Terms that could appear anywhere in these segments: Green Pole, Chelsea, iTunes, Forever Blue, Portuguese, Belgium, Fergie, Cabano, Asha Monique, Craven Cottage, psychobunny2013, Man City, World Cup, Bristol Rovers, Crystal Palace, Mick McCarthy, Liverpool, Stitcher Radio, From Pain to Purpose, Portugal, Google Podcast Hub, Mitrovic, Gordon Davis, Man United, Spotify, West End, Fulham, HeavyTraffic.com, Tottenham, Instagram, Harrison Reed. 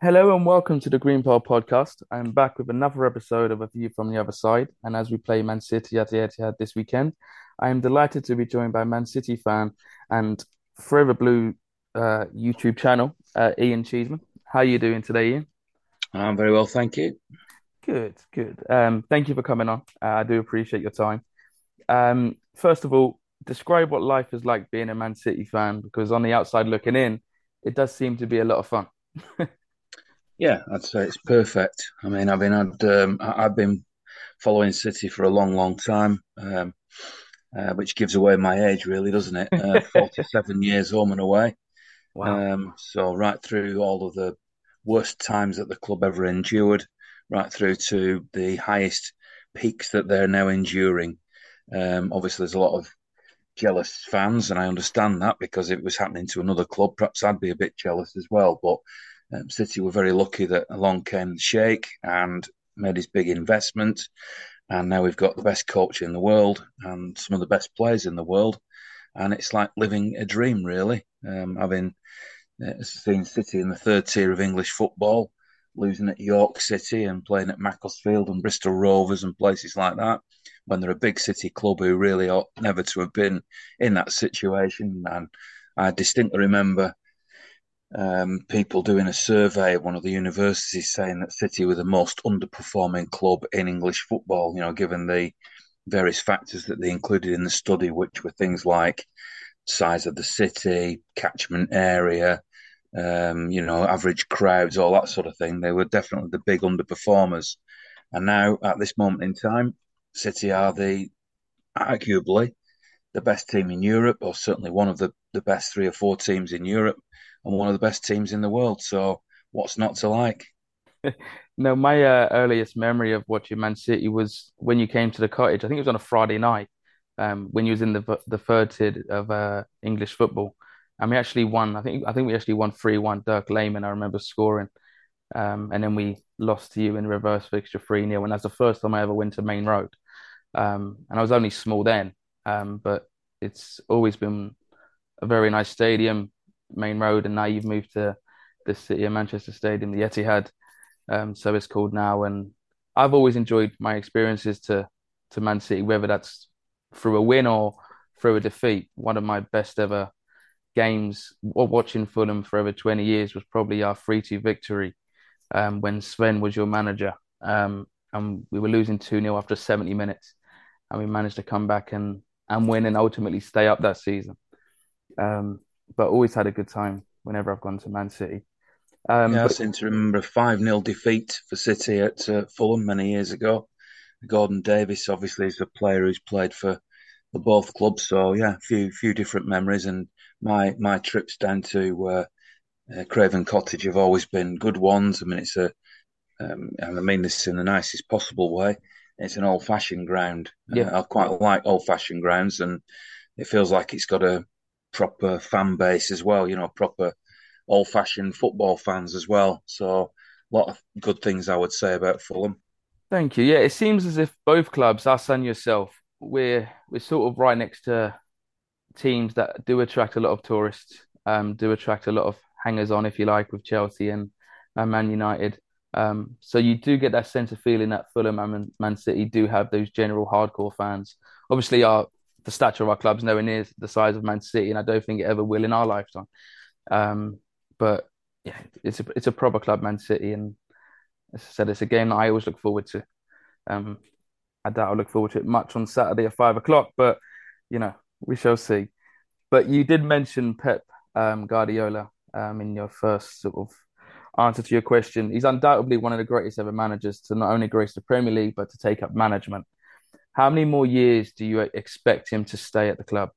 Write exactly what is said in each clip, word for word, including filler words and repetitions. Hello and welcome to the Green Pole podcast. I'm back with another episode of A View From The Other Side. And as we play Man City at the Etihad this weekend, I am delighted to be joined by Man City fan and Forever Blue uh, YouTube channel, uh, Ian Cheeseman. How are you doing today, Ian? I'm very well, thank you. Good, good. Um, thank you for coming on. Uh, I do appreciate your time. Um, first of all, describe what life is like being a Man City fan, because on the outside looking in, it does seem to be a lot of fun. Yeah, I'd say it's perfect. I mean, I've been I'd, um, I've been following City for a long, long time, um, uh, which gives away my age, really, doesn't it? Uh, forty-seven years home and away. Wow! Um, so right through all of the worst times that the club ever endured, right through to the highest peaks that they're now enduring. Um, obviously, there's a lot of jealous fans, and I understand that because if it was happening to another club, perhaps I'd be a bit jealous as well, but. Um, City were very lucky that along came the Sheikh and made his big investment, and now we've got the best coach in the world and some of the best players in the world, and it's like living a dream, really. Um, having uh, seen City in the third tier of English football, losing at York City and playing at Macclesfield and Bristol Rovers and places like that, when they're a big City club who really ought never to have been in that situation. And I distinctly remember Um, people doing a survey at one of the universities saying that City were the most underperforming club in English football, you know, given the various factors that they included in the study, which were things like size of the city, catchment area, um, you know, average crowds, all that sort of thing. They were definitely the big underperformers. And now, at this moment in time, City are the, arguably, the best team in Europe, or certainly one of the, the best three or four teams in Europe, and one of the best teams in the world. So what's not to like? No, my uh, earliest memory of watching Man City was when you came to the cottage. I think it was on a Friday night um, when you was in the the third tier of uh, English football. And we actually won. I think I think we actually won three one. Dirk Lehman, I remember scoring. Um, and then we lost to you in reverse fixture three nil. And that's the first time I ever went to Main Road. Um, and I was only small then. Um, but it's always been a very nice stadium, Main Road, and now you've moved to the City of Manchester Stadium, the Etihad, um, so it's called now. And I've always enjoyed my experiences to to Man City, whether that's through a win or through a defeat. One of my best ever games, watching Fulham for over twenty years, was probably our three two victory um, when Sven was your manager, um, and we were losing two nil after seventy minutes, and we managed to come back and, and win and ultimately stay up that season. Um But always had a good time whenever I've gone to Man City. Um, yeah, but... I seem to remember a five nil defeat for City at uh, Fulham many years ago. Gordon Davis, obviously, is a player who's played for, for both clubs. So, yeah, a few few different memories. And my, my trips down to uh, uh, Craven Cottage have always been good ones. I mean, it's a, um, and I mean this in the nicest possible way, it's an old-fashioned ground. Yeah. Uh, I quite like old-fashioned grounds, and it feels like it's got a proper fan base as well, you know, proper old-fashioned football fans as well. So a lot of good things I would say about Fulham. Thank you. Yeah, it seems as if both clubs, us and yourself, we're we're sort of right next to teams that do attract a lot of tourists, um, do attract a lot of hangers-on, if you like, with Chelsea and, and Man United. Um, so you do get that sense of feeling that Fulham and Man City do have those general hardcore fans. Obviously, our the stature of our club's nowhere near the size of Man City, and I don't think it ever will in our lifetime. Um, but yeah, it's a it's a proper club, Man City, and as I said, it's a game that I always look forward to. Um, I doubt I'll look forward to it much on Saturday at five o'clock, but you know, we shall see. But you did mention Pep um, Guardiola um, in your first sort of answer to your question. He's undoubtedly one of the greatest ever managers to not only grace the Premier League but to take up management. How many more years do you expect him to stay at the club?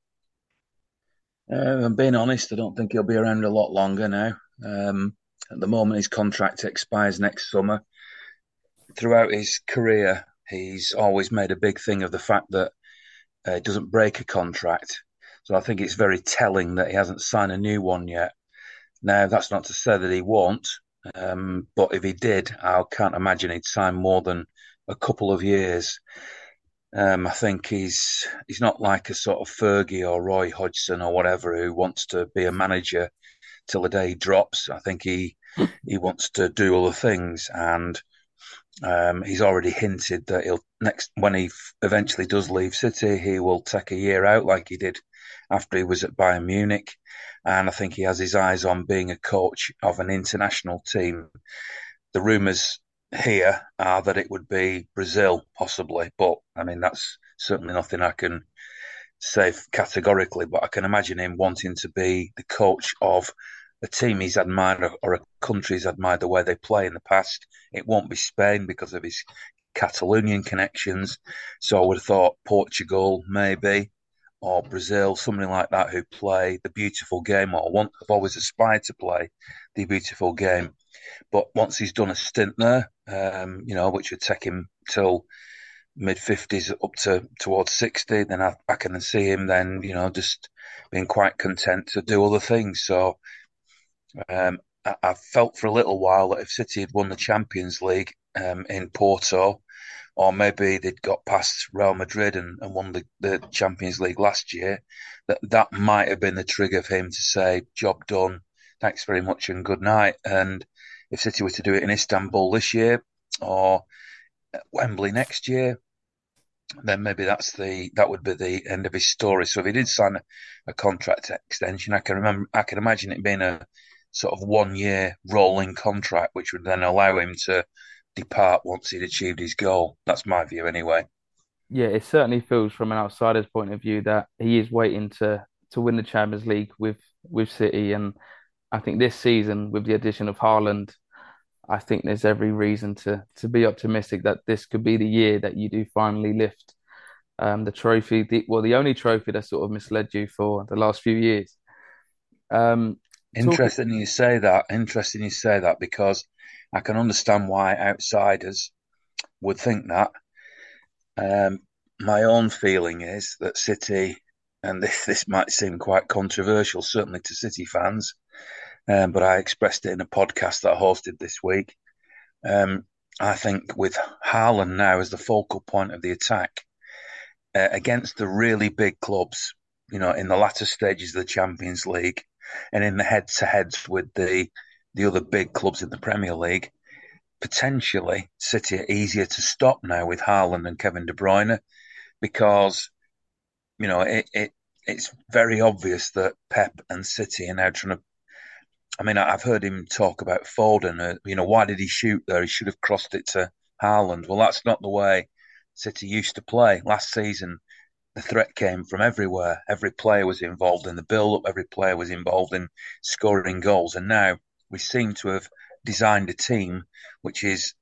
Uh, I'm being honest, I don't think he'll be around a lot longer now. Um, at the moment, his contract expires next summer. Throughout his career, he's always made a big thing of the fact that uh, he doesn't break a contract. So I think it's very telling that he hasn't signed a new one yet. Now, that's not to say that he won't, um, but if he did, I can't imagine he'd sign more than a couple of years. Um, I think he's he's not like a sort of Fergie or Roy Hodgson or whatever who wants to be a manager till the day he drops. I think he he wants to do other things, and um, he's already hinted that he'll next when he eventually does leave City, he will take a year out like he did after he was at Bayern Munich. And I think he has his eyes on being a coach of an international team. The rumours here are that it would be Brazil, possibly. But, I mean, that's certainly nothing I can say categorically. But I can imagine him wanting to be the coach of a team he's admired or a country he's admired the way they play in the past. It won't be Spain because of his Catalonian connections. So I would have thought Portugal, maybe, or Brazil, somebody like that, who play the beautiful game, or want, have always aspired to play the beautiful game. But once he's done a stint there, um, you know, which would take him till mid fifties up to towards sixty, then I, I can see him then, you know, just being quite content to do other things. So um, I, I felt for a little while that if City had won the Champions League um, in Porto, or maybe they'd got past Real Madrid and, and won the, the Champions League last year, that that might have been the trigger for him to say, job done, thanks very much and good night. And if City were to do it in Istanbul this year or Wembley next year, then maybe that's the that would be the end of his story. So if he did sign a, a contract extension, I can remember, I can imagine it being a sort of one-year rolling contract, which would then allow him to depart once he'd achieved his goal. That's my view anyway. Yeah, it certainly feels from an outsider's point of view that he is waiting to to win the Champions League with with City, and I think this season, with the addition of Haaland, I think there's every reason to to be optimistic that this could be the year that you do finally lift um, the trophy, the, well, the only trophy that sort of misled you for the last few years. Um, interesting talk- you say that, interesting you say that, because I can understand why outsiders would think that. Um, my own feeling is that City, and this, this might seem quite controversial, certainly to City fans, um, but I expressed it in a podcast that I hosted this week. Um, I think with Haaland now as the focal point of the attack uh, against the really big clubs, you know, in the latter stages of the Champions League and in the head-to-heads with the the other big clubs in the Premier League, potentially City are easier to stop now with Haaland and Kevin De Bruyne, because, you know, it, it it's very obvious that Pep and City are now trying to... I mean, I've heard him talk about Foden. Uh, you know, why did he shoot there? He should have crossed it to Haaland. Well, that's not the way City used to play. Last season, the threat came from everywhere. Every player was involved in the build-up. Every player was involved in scoring goals. And now we seem to have designed a team which is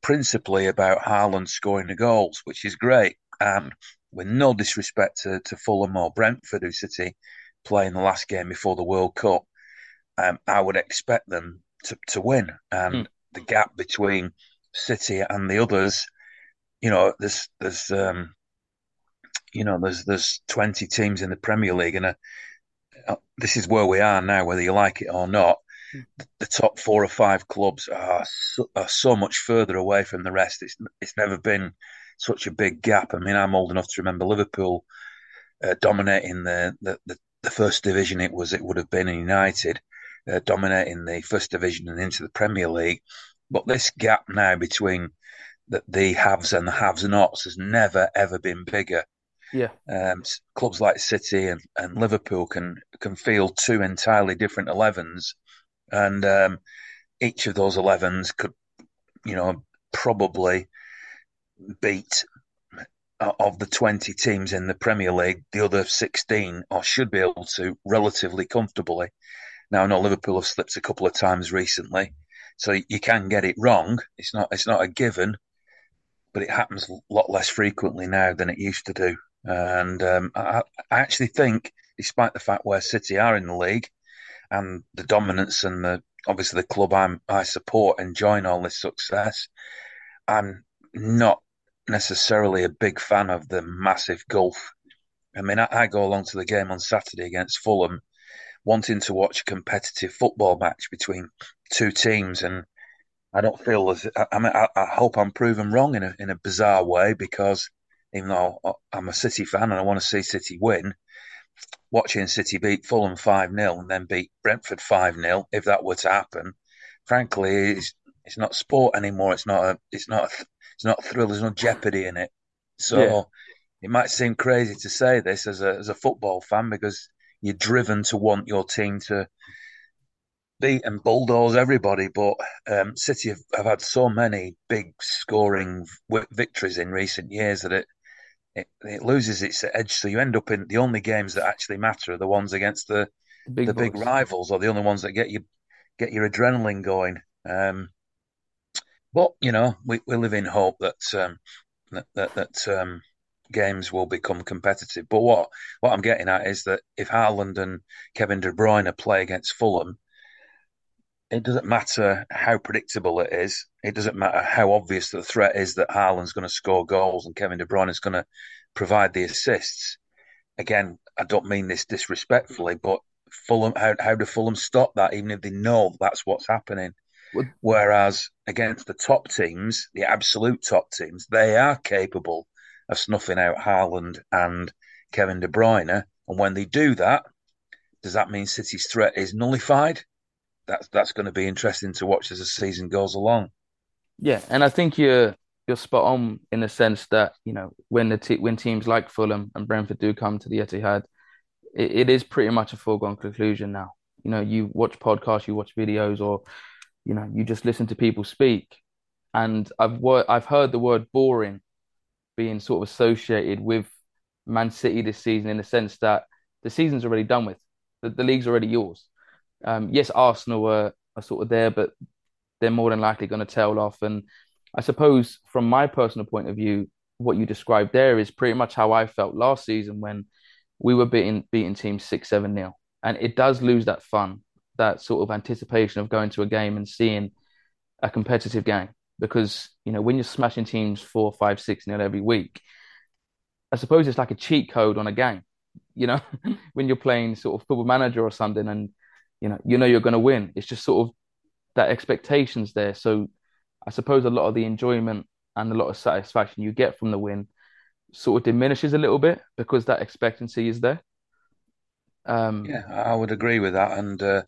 principally about Haaland scoring the goals, which is great. And with no disrespect to, to Fulham or Brentford, who City play in the last game before the World Cup, um, I would expect them to, to win. And mm. the gap between City and the others, you know, there's there's um, you know there's there's twenty teams in the Premier League, and a, a, this is where we are now, whether you like it or not. The top four or five clubs are so, are so much further away from the rest. It's it's never been such a big gap. I mean, I'm old enough to remember Liverpool uh, dominating the, the, the, the first division. It was it would have been in United uh, dominating the first division and into the Premier League. But this gap now between the, the haves and the have-nots has never ever been bigger. Yeah, um, clubs like City and, and Liverpool can can field two entirely different elevens. And um, each of those elevens could, you know, probably beat, uh, of the twenty teams in the Premier League, the other sixteen, or should be able to relatively comfortably. Now, I know Liverpool have slipped a couple of times recently, so you can get it wrong. It's not it's not a given, but it happens a lot less frequently now than it used to do. And um, I, I actually think, despite the fact where City are in the league, and the dominance and the obviously the club I'm, I support enjoying all this success, I'm not necessarily a big fan of the massive gulf. I mean, I, I go along to the game on Saturday against Fulham wanting to watch a competitive football match between two teams, and I don't feel as... I, I mean, I, I hope I'm proven wrong in a, in a bizarre way, because even though I'm a City fan and I want to see City win, watching City beat Fulham five nil and then beat Brentford five nil, if that were to happen, frankly, it's, it's not sport anymore. It's not a, it's not a, it's not a thrill. There's no jeopardy in it. So yeah. It might seem crazy to say this as a as a football fan, because you're driven to want your team to beat and bulldoze everybody. But um, City have, have had so many big scoring victories in recent years that it, it it loses its edge. So you end up in the only games that actually matter are the ones against the big the boys. big rivals, or the only ones that get you get your adrenaline going. Um, but you know, we, we live in hope that um, that that, that um, games will become competitive. But what what I'm getting at is that if Haaland and Kevin De Bruyne play against Fulham, it doesn't matter how predictable it is. It doesn't matter how obvious the threat is that Haaland's going to score goals and Kevin De Bruyne is going to provide the assists. Again, I don't mean this disrespectfully, but Fulham, how, how do Fulham stop that, even if they know that's what's happening? What? Whereas against the top teams, the absolute top teams, they are capable of snuffing out Haaland and Kevin De Bruyne. And when they do that, does that mean City's threat is nullified? That's that's going to be interesting to watch as the season goes along. Yeah, and I think you're you're spot on in the sense that, you know, when the te- when teams like Fulham and Brentford do come to the Etihad, it, it is pretty much a foregone conclusion now. You know, you watch podcasts, you watch videos, or you know, you just listen to people speak. And I've wor- I've heard the word boring being sort of associated with Man City this season, in the sense that the season's already done with. The, the league's already yours. Um, yes, Arsenal are, are sort of there, but they're more than likely going to tail off. And I suppose from my personal point of view, what you described there is pretty much how I felt last season when we were beating, beating teams six seven nil. And it does lose that fun, that sort of anticipation of going to a game and seeing a competitive game. Because, you know, when you're smashing teams four, five, six nil every week, I suppose it's like a cheat code on a game. You know, when you're playing sort of Football Manager or something and You know, you know you're going to win. It's just sort of that expectation's there. So I suppose a lot of the enjoyment and a lot of satisfaction you get from the win sort of diminishes a little bit because that expectancy is there. Um, yeah, I would agree with that. And uh,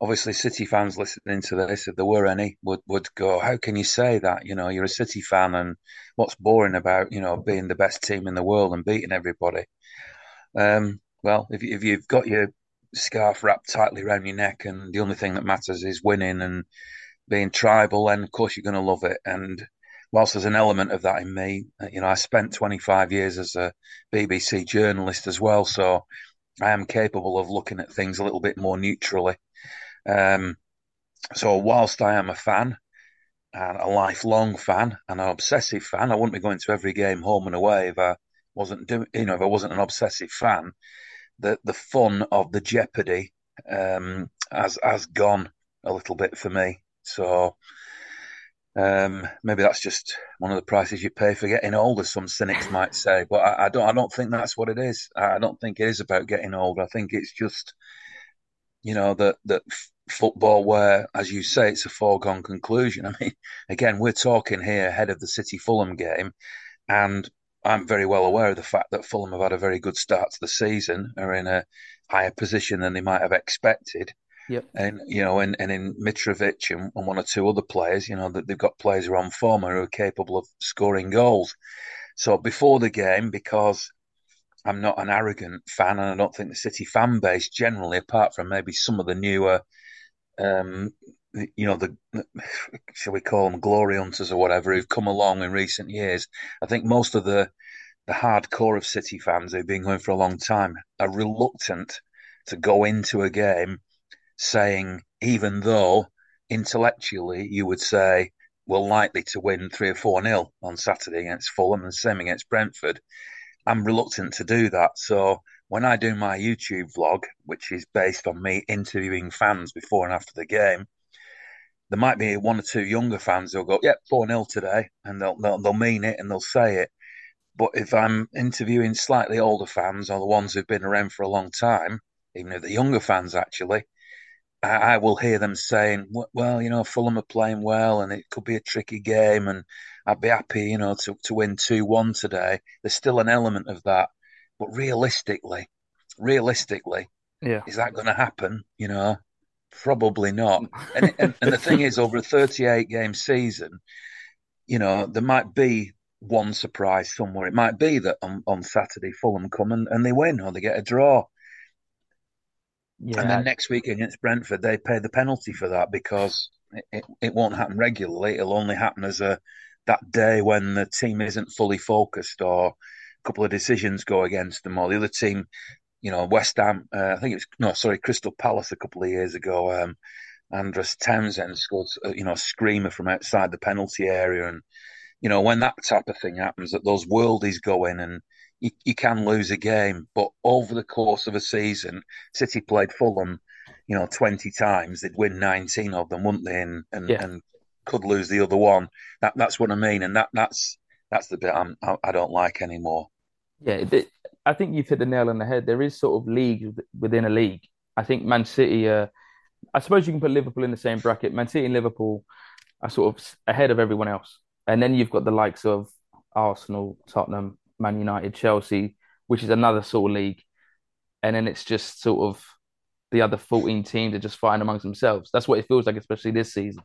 obviously City fans listening to this, if there were any, would, would go, how can you say that? You know, you're a City fan, and what's boring about, you know, being the best team in the world and beating everybody? Um, well, if, if you've got your scarf wrapped tightly around your neck and the only thing that matters is winning and being tribal, and of course you're going to love it. And whilst there's an element of that in me, you know, I spent twenty-five years as a B B C journalist as well, so I am capable of looking at things a little bit more neutrally. Um, so whilst I am a fan, and a lifelong fan and an obsessive fan, I wouldn't be going to every game home and away if I wasn't doing, you know, if I wasn't an obsessive fan. The the fun of the jeopardy um, has has gone a little bit for me. So um, maybe that's just one of the prices you pay for getting older, some cynics might say. But I, I don't I don't think that's what it is. I don't think it is about getting older. I think it's just, you know, that that f- football where, as you say, it's a foregone conclusion. I mean, again, we're talking here ahead of the City Fulham game, and I'm very well aware of the fact that Fulham have had a very good start to the season, are in a higher position than they might have expected. Yep. And, you know, and, and in Mitrovic and, and one or two other players, you know, that they've got players who are on form and who are capable of scoring goals. So before the game, because I'm not an arrogant fan, and I don't think the City fan base generally, apart from maybe some of the newer, um, you know, the, shall we call them glory hunters or whatever, who've come along in recent years. I think most of the the hardcore of City fans who've been going for a long time are reluctant to go into a game saying, even though intellectually you would say we're likely to win three or four nil on Saturday against Fulham and the same against Brentford, I'm reluctant to do that. So when I do my YouTube vlog, which is based on me interviewing fans before and after the game, there might be one or two younger fans who'll go, yep, four nil today, and they'll, they'll they'll mean it and they'll say it. But if I'm interviewing slightly older fans, or the ones who've been around for a long time, even if the younger fans actually, I, I will hear them saying, well, you know, Fulham are playing well and it could be a tricky game and I'd be happy, you know, to, to win two one today. There's still an element of that. But realistically, realistically, yeah, is that going to happen? You know, probably not. And, and and the thing is, over a thirty-eight game season, you know, there might be one surprise somewhere. It might be that on, on Saturday, Fulham come and, and they win or they get a draw. Yeah. And then next week against Brentford, they pay the penalty for that because it, it, it won't happen regularly. It'll only happen as a that day when the team isn't fully focused or a couple of decisions go against them or the other team, you know, West Ham, uh, I think it was, no, sorry, Crystal Palace a couple of years ago, um, Andros Townsend scored, you know, a screamer from outside the penalty area. And, you know, when that type of thing happens, that those worldies go in and you, you can lose a game. But over the course of a season, City played Fulham, you know, twenty times. They'd win nineteen of them, wouldn't they? And and, yeah. and could lose the other one. That That's what I mean. And that that's that's the bit I'm, I, I don't like anymore. Yeah, I think you've hit the nail on the head. There is sort of leagues within a league. I think Man City, uh, I suppose you can put Liverpool in the same bracket. Man City and Liverpool are sort of ahead of everyone else. And then you've got the likes of Arsenal, Tottenham, Man United, Chelsea, which is another sort of league. And then it's just sort of the other fourteen teams are just fighting amongst themselves. That's what it feels like, especially this season.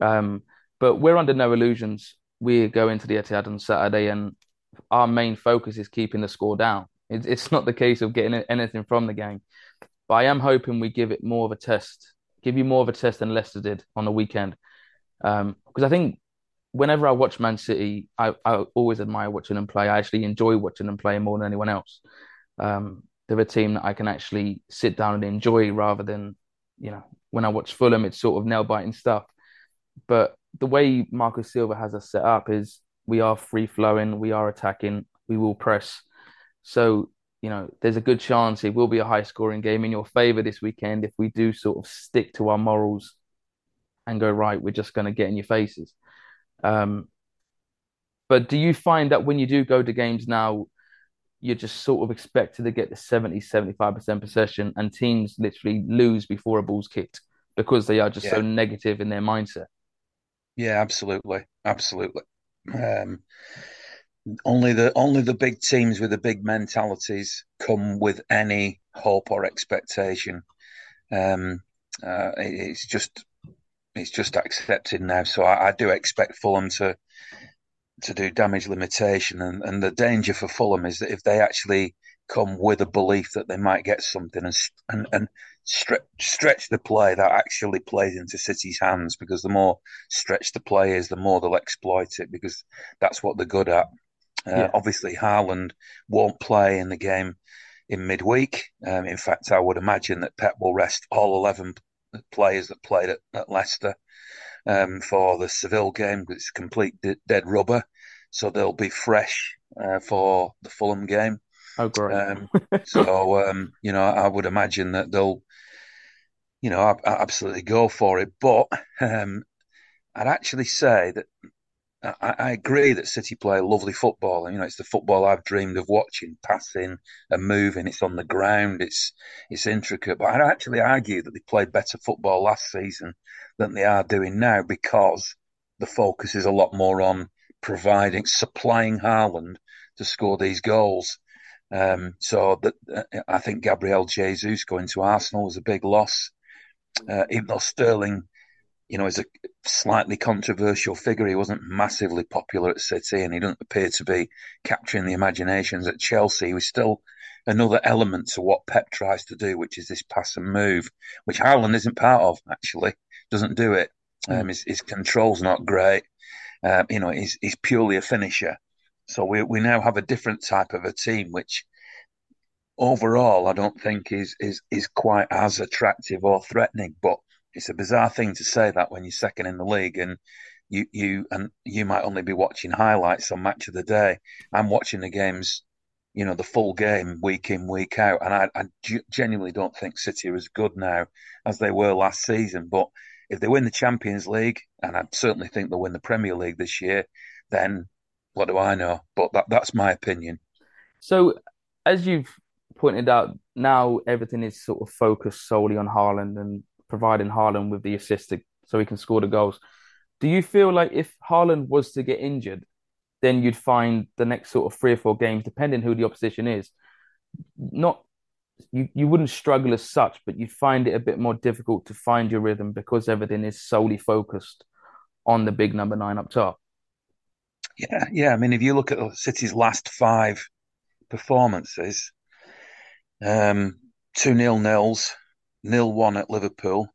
Um, but we're under no illusions. We go into the Etihad on Saturday and our main focus is keeping the score down. It's, it's not the case of getting anything from the game. But I am hoping we give it more of a test, give you more of a test than Leicester did on the weekend. Um, because I think whenever I watch Man City, I, I always admire watching them play. I actually enjoy watching them play more than anyone else. Um, they're a team that I can actually sit down and enjoy rather than, you know, when I watch Fulham, it's sort of nail-biting stuff. But the way Marcus Silva has us set up is we are free-flowing, we are attacking, we will press. So, you know, there's a good chance it will be a high-scoring game in your favour this weekend if we do sort of stick to our morals and go, right, we're just going to get in your faces. Um, but do you find that when you do go to games now, you're just sort of expected to get the seventy, seventy-five percent possession and teams literally lose before a ball's kicked because they are just yeah. so negative in their mindset? Yeah, absolutely. Absolutely. Um, only the only the big teams with the big mentalities come with any hope or expectation. Um, uh, it, it's just it's just accepted now. So I, I do expect Fulham to to do damage limitation, and, and the danger for Fulham is that if they actually come with a belief that they might get something and and, and stre- stretch the play, that actually plays into City's hands, because the more stretched the play is, the more they'll exploit it, because that's what they're good at. Uh, yeah. Obviously, Haaland won't play in the game in midweek. Um, in fact, I would imagine that Pep will rest all eleven players that played at, at Leicester um, for the Seville game, because it's complete d- dead rubber. So they'll be fresh uh, for the Fulham game. Oh, great. um, so, um, you know, I would imagine that they'll, you know, I, I absolutely go for it. But um, I'd actually say that I, I agree that City play lovely football. And, you know, it's the football I've dreamed of watching, passing and moving. It's on the ground. It's it's intricate. But I'd actually argue that they played better football last season than they are doing now, because the focus is a lot more on providing, supplying Haaland to score these goals. Um, so that uh, I think Gabriel Jesus going to Arsenal was a big loss, uh, even though Sterling, you know, is a slightly controversial figure. He wasn't massively popular at City, and he doesn't appear to be capturing the imaginations at Chelsea. He was still another element to what Pep tries to do, which is this pass and move, which Haaland isn't part of, actually. Doesn't do it. Um, his, his control's not great. Uh, you know, he's, he's purely a finisher. So we we now have a different type of a team, which overall I don't think is is is quite as attractive or threatening. But it's a bizarre thing to say that when you're second in the league, and you you and you might only be watching highlights on Match of the Day. I'm watching the games, you know, the full game week in, week out, and I, I genuinely don't think City are as good now as they were last season. But if they win the Champions League, and I certainly think they'll win the Premier League this year, then what do I know? But that, that's my opinion. So, as you've pointed out, now everything is sort of focused solely on Haaland and providing Haaland with the assist to, so he can score the goals. Do you feel like if Haaland was to get injured, then you'd find the next sort of three or four games, depending who the opposition is, not you, you wouldn't struggle as such, but you'd find it a bit more difficult to find your rhythm because everything is solely focused on the big number nine up top. Yeah, yeah. I mean, if you look at City's last five performances, um, two nil nils, nil one at Liverpool,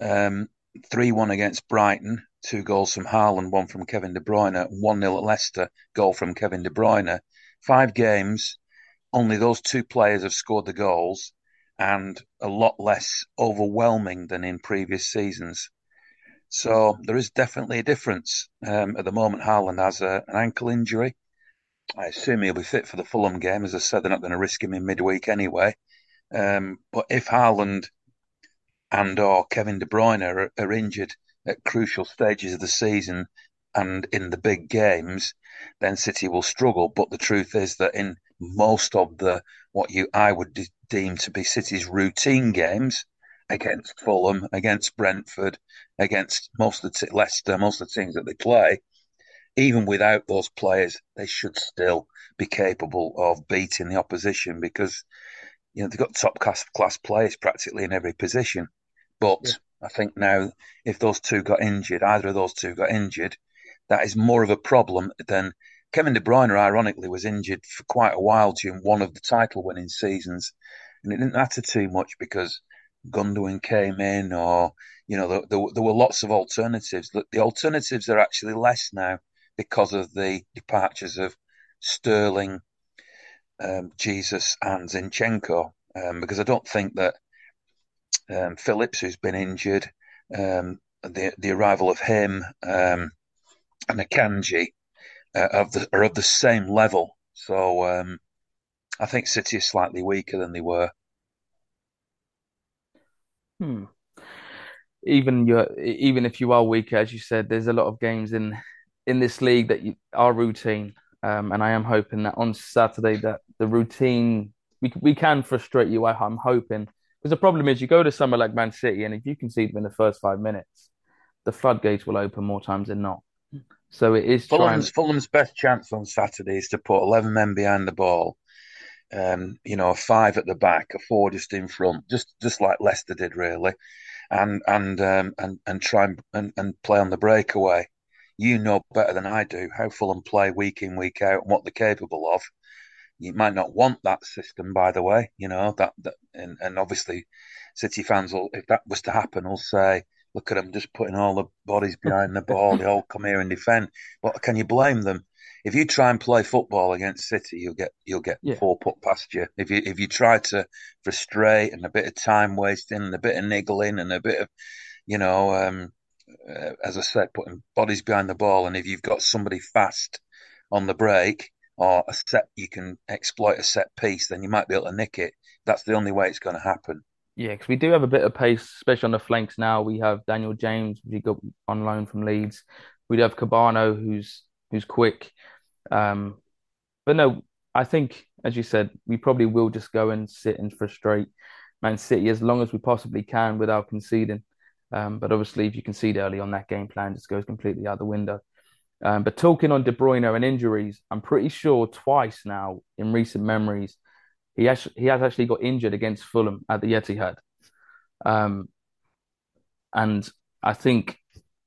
um, three one against Brighton, two goals from Haaland, one from Kevin De Bruyne, one nil at Leicester, goal from Kevin De Bruyne. Five games, only those two players have scored the goals, and a lot less overwhelming than in previous seasons. So there is definitely a difference. Um, at the moment, Haaland has a, an ankle injury. I assume he'll be fit for the Fulham game. As I said, they're not going to risk him in midweek anyway. Um, but if Haaland and or Kevin De Bruyne are, are injured at crucial stages of the season and in the big games, then City will struggle. But the truth is that in most of the what you I would de- deem to be City's routine games, against Fulham, against Brentford, against most of the t- Leicester, most of the teams that they play, even without those players, they should still be capable of beating the opposition because, you know, they've got top class, class players practically in every position. But yeah. I think now, if those two got injured, either of those two got injured, that is more of a problem than Kevin De Bruyne. Ironically, was injured for quite a while during one of the title-winning seasons, and it didn't matter too much because Gundogan came in, or, you know, there, there, there were lots of alternatives. The, the alternatives are actually less now because of the departures of Sterling, um, Jesus and Zinchenko, um, because I don't think that um, Phillips, who's been injured, um, the the arrival of him um, and Akanji uh, of the, are of the same level. So um, I think City is slightly weaker than they were. Hmm. Even your, even if you are weaker, as you said, there's a lot of games in, in this league that you, are routine, um, and I am hoping that on Saturday that the routine we we can frustrate you. I, I'm hoping, because the problem is you go to somewhere like Man City, and if you concede them in the first five minutes, the floodgates will open more times than not. So it is Fulham's trying... Fulham's best chance on Saturday is to put eleven men behind the ball. Um, you know, a five at the back, a four just in front, just just like Leicester did, really, and and um, and and try and, and, and play on the breakaway. You know better than I do how Fulham play week in, week out, and what they're capable of. You might not want that system, by the way. You know that, that and, and obviously, City fans will, if that was to happen, will say, "Look at them, just putting all the bodies behind the ball. They all come here and defend." But can you blame them? If you try and play football against City, you'll get you'll get yeah. four put past you. If you if you try to frustrate and a bit of time wasting and a bit of niggling and a bit of, you know, um, uh, as I said, putting bodies behind the ball, and if you've got somebody fast on the break or a set, you can exploit a set piece, then you might be able to nick it. That's the only way it's going to happen. Yeah, because we do have a bit of pace, especially on the flanks now. We have Daniel James, we got on loan from Leeds. We'd have Cabano, who's who's quick. Um, but no, I think, as you said, we probably will just go and sit and frustrate Man City as long as we possibly can without conceding. Um, but obviously, if you concede early on, that game plan just goes completely out the window. Um, but talking on De Bruyne and injuries, I'm pretty sure twice now in recent memories, he has, he has actually got injured against Fulham at the Etihad. Um, and I think,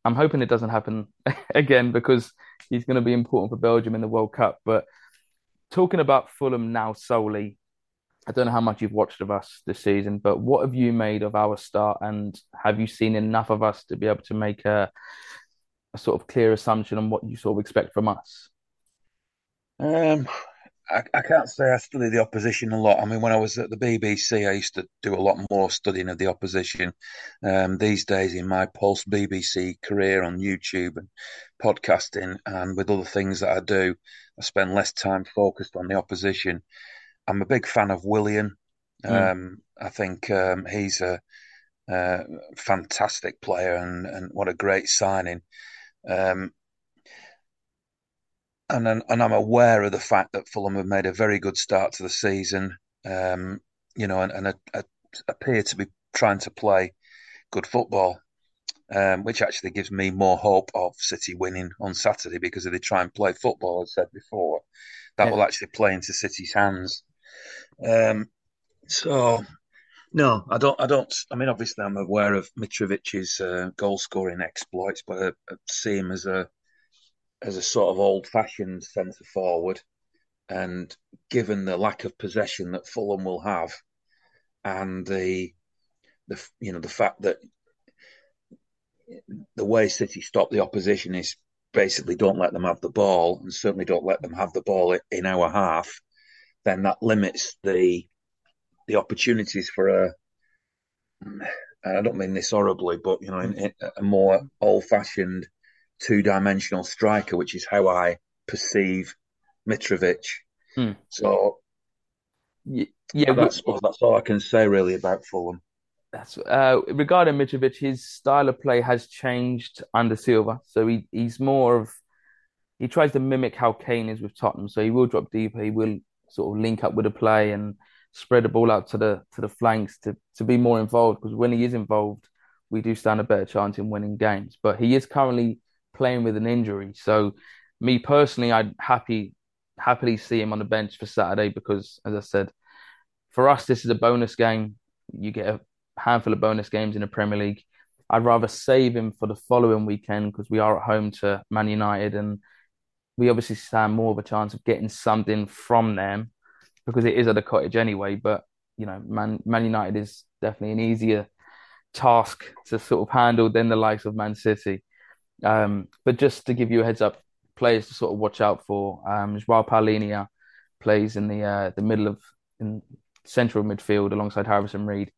I'm hoping it doesn't happen again because he's going to be important for Belgium in the World Cup. But talking about Fulham now solely, I don't know how much you've watched of us this season, but what have you made of our start, and have you seen enough of us to be able to make a, a sort of clear assumption on what you sort of expect from us? Um, I, I can't say I study the opposition a lot. I mean, when I was at the B B C, I used to do a lot more studying of the opposition. Um, these days in my post-B B C career on YouTube and podcasting and with other things that I do, I spend less time focused on the opposition. I'm a big fan of Willian. Mm. Um, I think um, he's a, a fantastic player, and, and what a great signing. Um, and and I'm aware of the fact that Fulham have made a very good start to the season, um, you know, and, and a, a, appear to be trying to play good football. Um, which actually gives me more hope of City winning on Saturday, because if they try and play football, as I said before, that yeah. will actually play into City's hands. Um, So, no, I don't. I don't. I mean, obviously, I'm aware of Mitrovic's uh, goal-scoring exploits, but I, I see him as a as a sort of old-fashioned centre forward. And given the lack of possession that Fulham will have, and the the you know the fact that the way City stop the opposition is basically don't let them have the ball, and certainly don't let them have the ball in our half, then that limits the. The opportunities for a, I don't mean this horribly, but, you know, a more old-fashioned two-dimensional striker, which is how I perceive Mitrovic. Hmm. So, yeah, that's, we, that's all I can say, really, about Fulham. That's uh, regarding Mitrovic, his style of play has changed under Silva. So he, he's more of, he tries to mimic how Kane is with Tottenham. So he will drop deeper, he will sort of link up with the play and spread the ball out to the to the flanks to, to be more involved, because when he is involved, we do stand a better chance in winning games. But he is currently playing with an injury. So me personally, I'd happy happily see him on the bench for Saturday because, as I said, for us, this is a bonus game. You get a handful of bonus games in the Premier League. I'd rather save him for the following weekend because we are at home to Man United and we obviously stand more of a chance of getting something from them, because it is at the Cottage anyway. But, you know, Man, Man United is definitely an easier task to sort of handle than the likes of Man City. Um, but just to give you a heads up, players to sort of watch out for. Um, João Paulinho plays in the uh, the middle of in central midfield alongside Harrison Reed.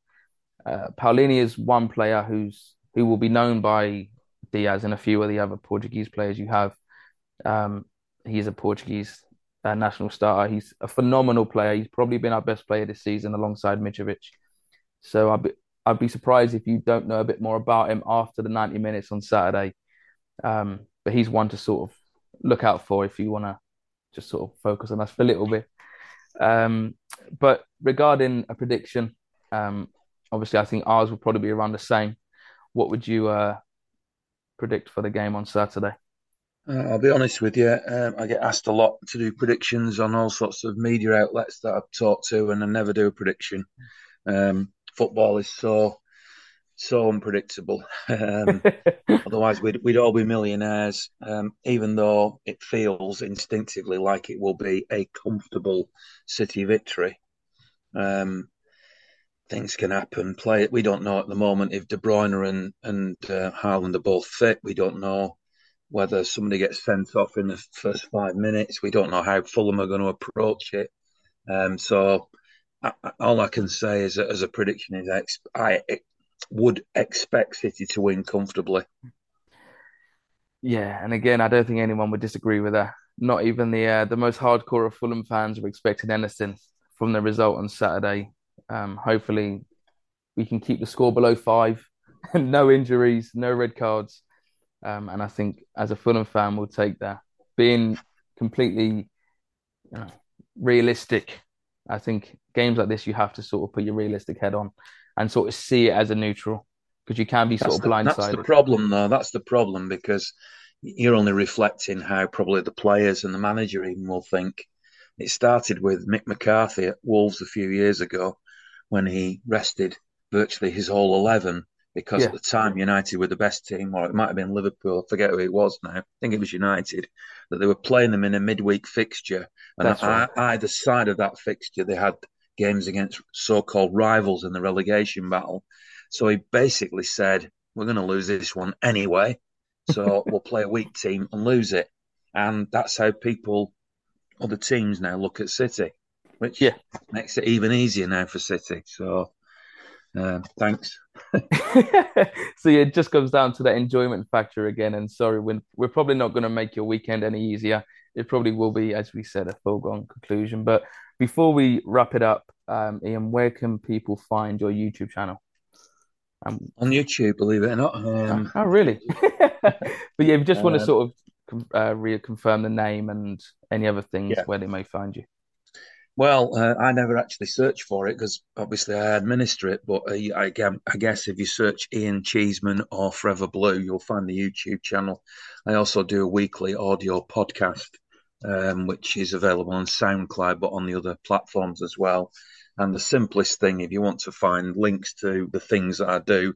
Uh, Paulinho is one player who's who will be known by Diaz and a few of the other Portuguese players you have. Um, he is a Portuguese Uh, national starter. He's a phenomenal player. He's probably been our best player this season alongside Mitrovic. So I'd be, I'd be surprised if you don't know a bit more about him after the ninety minutes on Saturday. Um, but he's one to sort of look out for if you want to just sort of focus on us for a little bit. Um, but regarding a prediction, um, obviously I think ours will probably be around the same. What would you uh, predict for the game on Saturday? Uh, I'll be honest with you, um, I get asked a lot to do predictions on all sorts of media outlets that I've talked to, and I never do a prediction. Um, football is so so unpredictable. Um, otherwise, we'd, we'd all be millionaires, um, even though it feels instinctively like it will be a comfortable City victory. Um, things can happen. Play it. We don't know at the moment if De Bruyne and, and uh, Haaland are both fit. We don't know whether somebody gets sent off in the first five minutes. We don't know how Fulham are going to approach it. Um, so I, all I can say is, that as a prediction, is I, I would expect City to win comfortably. Yeah, and again, I don't think anyone would disagree with that. Not even the uh, the most hardcore of Fulham fans were expecting anything from the result on Saturday. Um, hopefully, we can keep the score below five. No injuries, no red cards. Um, and I think as a Fulham fan, we'll take that. Being completely you know, realistic, I think games like this, you have to sort of put your realistic head on and sort of see it as a neutral, because you can be that's sort of the, blindsided. That's the problem, though. That's the problem, because you're only reflecting how probably the players and the manager even will think. It started with Mick McCarthy at Wolves a few years ago when he rested virtually his whole eleven. Because yeah. at the time, United were the best team, or it might have been Liverpool. I forget who it was now. I think it was United, that they were playing them in a midweek fixture. And That's right. either side of that fixture, they had games against so-called rivals in the relegation battle. So he basically said, we're going to lose this one anyway, so we'll play a weak team and lose it. And that's how people, other teams now, look at City, which yeah. makes it even easier now for City. So... Uh, thanks. So yeah, it just comes down to that enjoyment factor again. And sorry, we're, we're probably not going to make your weekend any easier. It probably will be, as we said, a foregone conclusion. But before we wrap it up, um, Ian, where can people find your YouTube channel? Um, On YouTube, believe it or not. Um... Oh, really? But yeah, if you just want to um, sort of uh, reconfirm the name and any other things yeah. where they may find you. Well, uh, I never actually searched for it because obviously I administer it, but uh, I, I guess if you search Ian Cheeseman or Forever Blue, you'll find the YouTube channel. I also do a weekly audio podcast, um, which is available on SoundCloud, but on the other platforms as well. And the simplest thing, if you want to find links to the things that I do,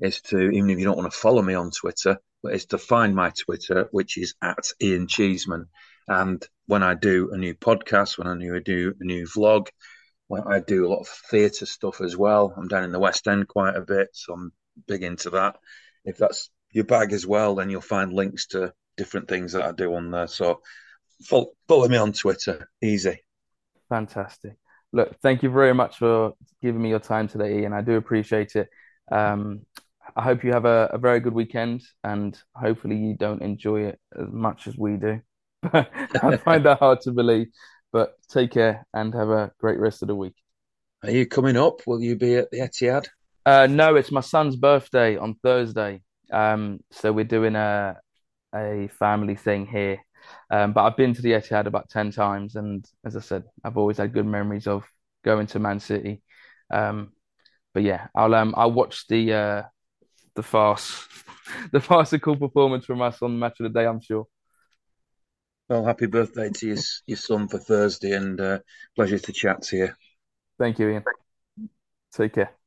is to, even if you don't want to follow me on Twitter, but is to find my Twitter, which is at Ian Cheeseman. And when I do a new podcast, when I do a new vlog, when I do a lot of theatre stuff as well. I'm down in the West End quite a bit, so I'm big into that. If that's your bag as well, then you'll find links to different things that I do on there. So follow, follow me on Twitter. Easy. Fantastic. Look, thank you very much for giving me your time today, Ian. I do appreciate it. Um, I hope you have a, a very good weekend, and hopefully you don't enjoy it as much as we do. I find that hard to believe. But take care and have a great rest of the week. Are you coming up? Will you be at the Etihad? Uh, no, it's my son's birthday on Thursday. Um, so we're doing a a family thing here. Um, but I've been to the Etihad about ten times. And as I said, I've always had good memories of going to Man City. Um, but yeah, I'll um, I'll watch the uh, the farce, the farcical performance from us on Match of the Day, I'm sure. Well, happy birthday to your, your son for Thursday, and uh, pleasure to chat to you. Thank you, Ian. Take care.